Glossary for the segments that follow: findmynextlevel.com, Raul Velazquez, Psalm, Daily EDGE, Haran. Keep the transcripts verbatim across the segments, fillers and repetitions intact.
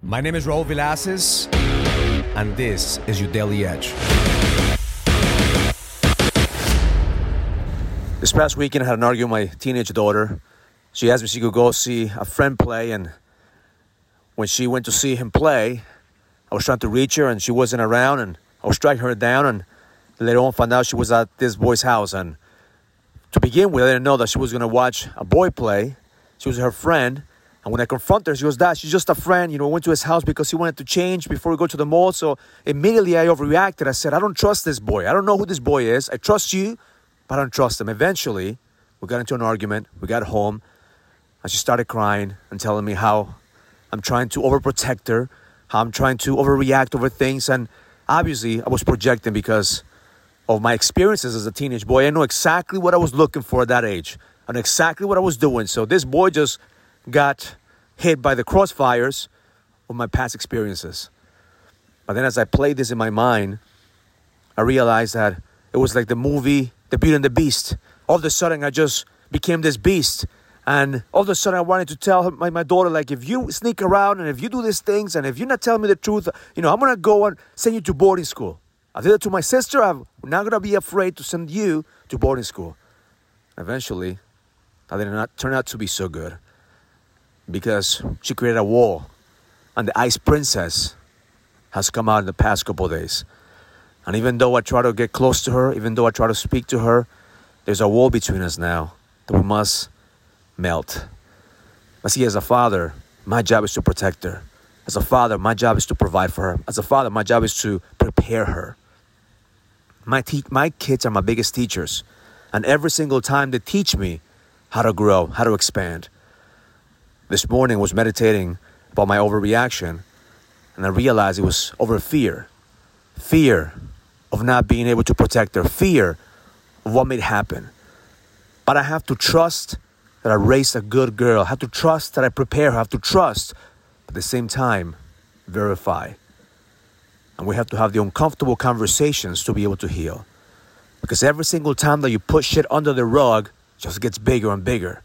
My name is Raul Velazquez, and this is your Daily EDGE. This past weekend, I had an argument with my teenage daughter. She asked me if she could go see a friend play, and when she went to see him play, I was trying to reach her, and she wasn't around, and I was tracking her down, and later on found out she was at this boy's house. And to begin with, I didn't know that she was going to watch a boy play. She was her friend. And when I confront her, she goes, "Dad, she's just a friend. You know, I went to his house because he wanted to change before we go to the mall." So immediately I overreacted. I said, "I don't trust this boy. I don't know who this boy is. I trust you, but I don't trust him." Eventually, we got into an argument. We got home, and she started crying and telling me how I'm trying to overprotect her, how I'm trying to overreact over things. And obviously, I was projecting because of my experiences as a teenage boy. I know exactly what I was looking for at that age. I know exactly what I was doing. So this boy just got hit by the crossfires of my past experiences. But then as I played this in my mind, I realized that it was like the movie, The Beauty and the Beast. All of a sudden, I just became this beast. And all of a sudden, I wanted to tell my, my daughter, like, if you sneak around and if you do these things and if you're not telling me the truth, you know, I'm going to go and send you to boarding school. I did it to my sister. I'm not going to be afraid to send you to boarding school. Eventually, that did not turn out to be so good, because she created a wall, and the ice princess has come out in the past couple of days. And even though I try to get close to her, even though I try to speak to her, there's a wall between us now that we must melt. But see, as a father, my job is to protect her. As a father, my job is to provide for her. As a father, my job is to prepare her. My te- my kids are my biggest teachers, and every single time they teach me how to grow, how to expand. This morning I was meditating about my overreaction, and I realized it was over fear. Fear of not being able to protect her. Fear of what may happen. But I have to trust that I raised a good girl. I have to trust that I prepare her. I have to trust, but at the same time, verify. And we have to have the uncomfortable conversations to be able to heal. Because every single time that you put shit under the rug, it just gets bigger and bigger.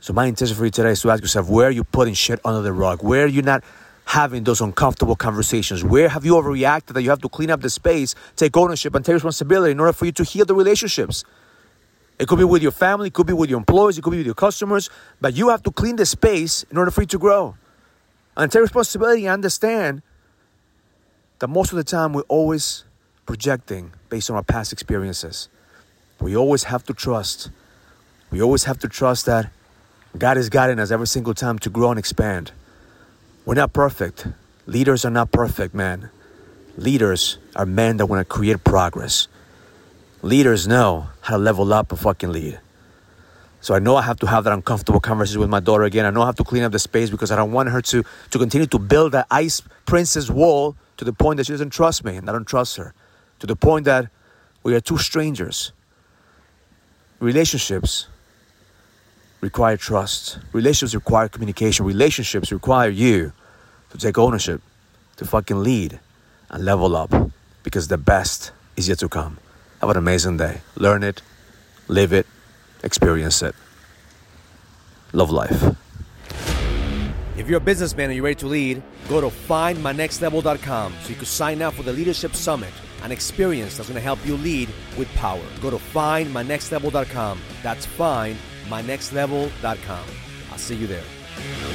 So my intention for you today is to ask yourself, where are you putting shit under the rug? Where are you not having those uncomfortable conversations? Where have you overreacted that you have to clean up the space, take ownership, and take responsibility in order for you to heal the relationships? It could be with your family, it could be with your employees, it could be with your customers, but you have to clean the space in order for you to grow. And take responsibility and understand that most of the time we're always projecting based on our past experiences. We always have to trust. We always have to trust that God is guiding us every single time to grow and expand. We're not perfect. Leaders are not perfect, man. Leaders are men that want to create progress. Leaders know how to level up and fucking lead. So I know I have to have that uncomfortable conversation with my daughter again. I know I have to clean up the space because I don't want her to, to continue to build that ice princess wall to the point that she doesn't trust me and I don't trust her. To the point that we are two strangers. Relationships require trust. Relationships require communication. Relationships require you to take ownership, to fucking lead, and level up, because the best is yet to come. Have an amazing day. Learn it, live it, experience it. Love life. If you're a businessman and you're ready to lead, go to find my next level dot com so you can sign up for the Leadership Summit, an experience that's going to help you lead with power. Go to find my next level dot com. That's find my next level dot com. I'll see you there.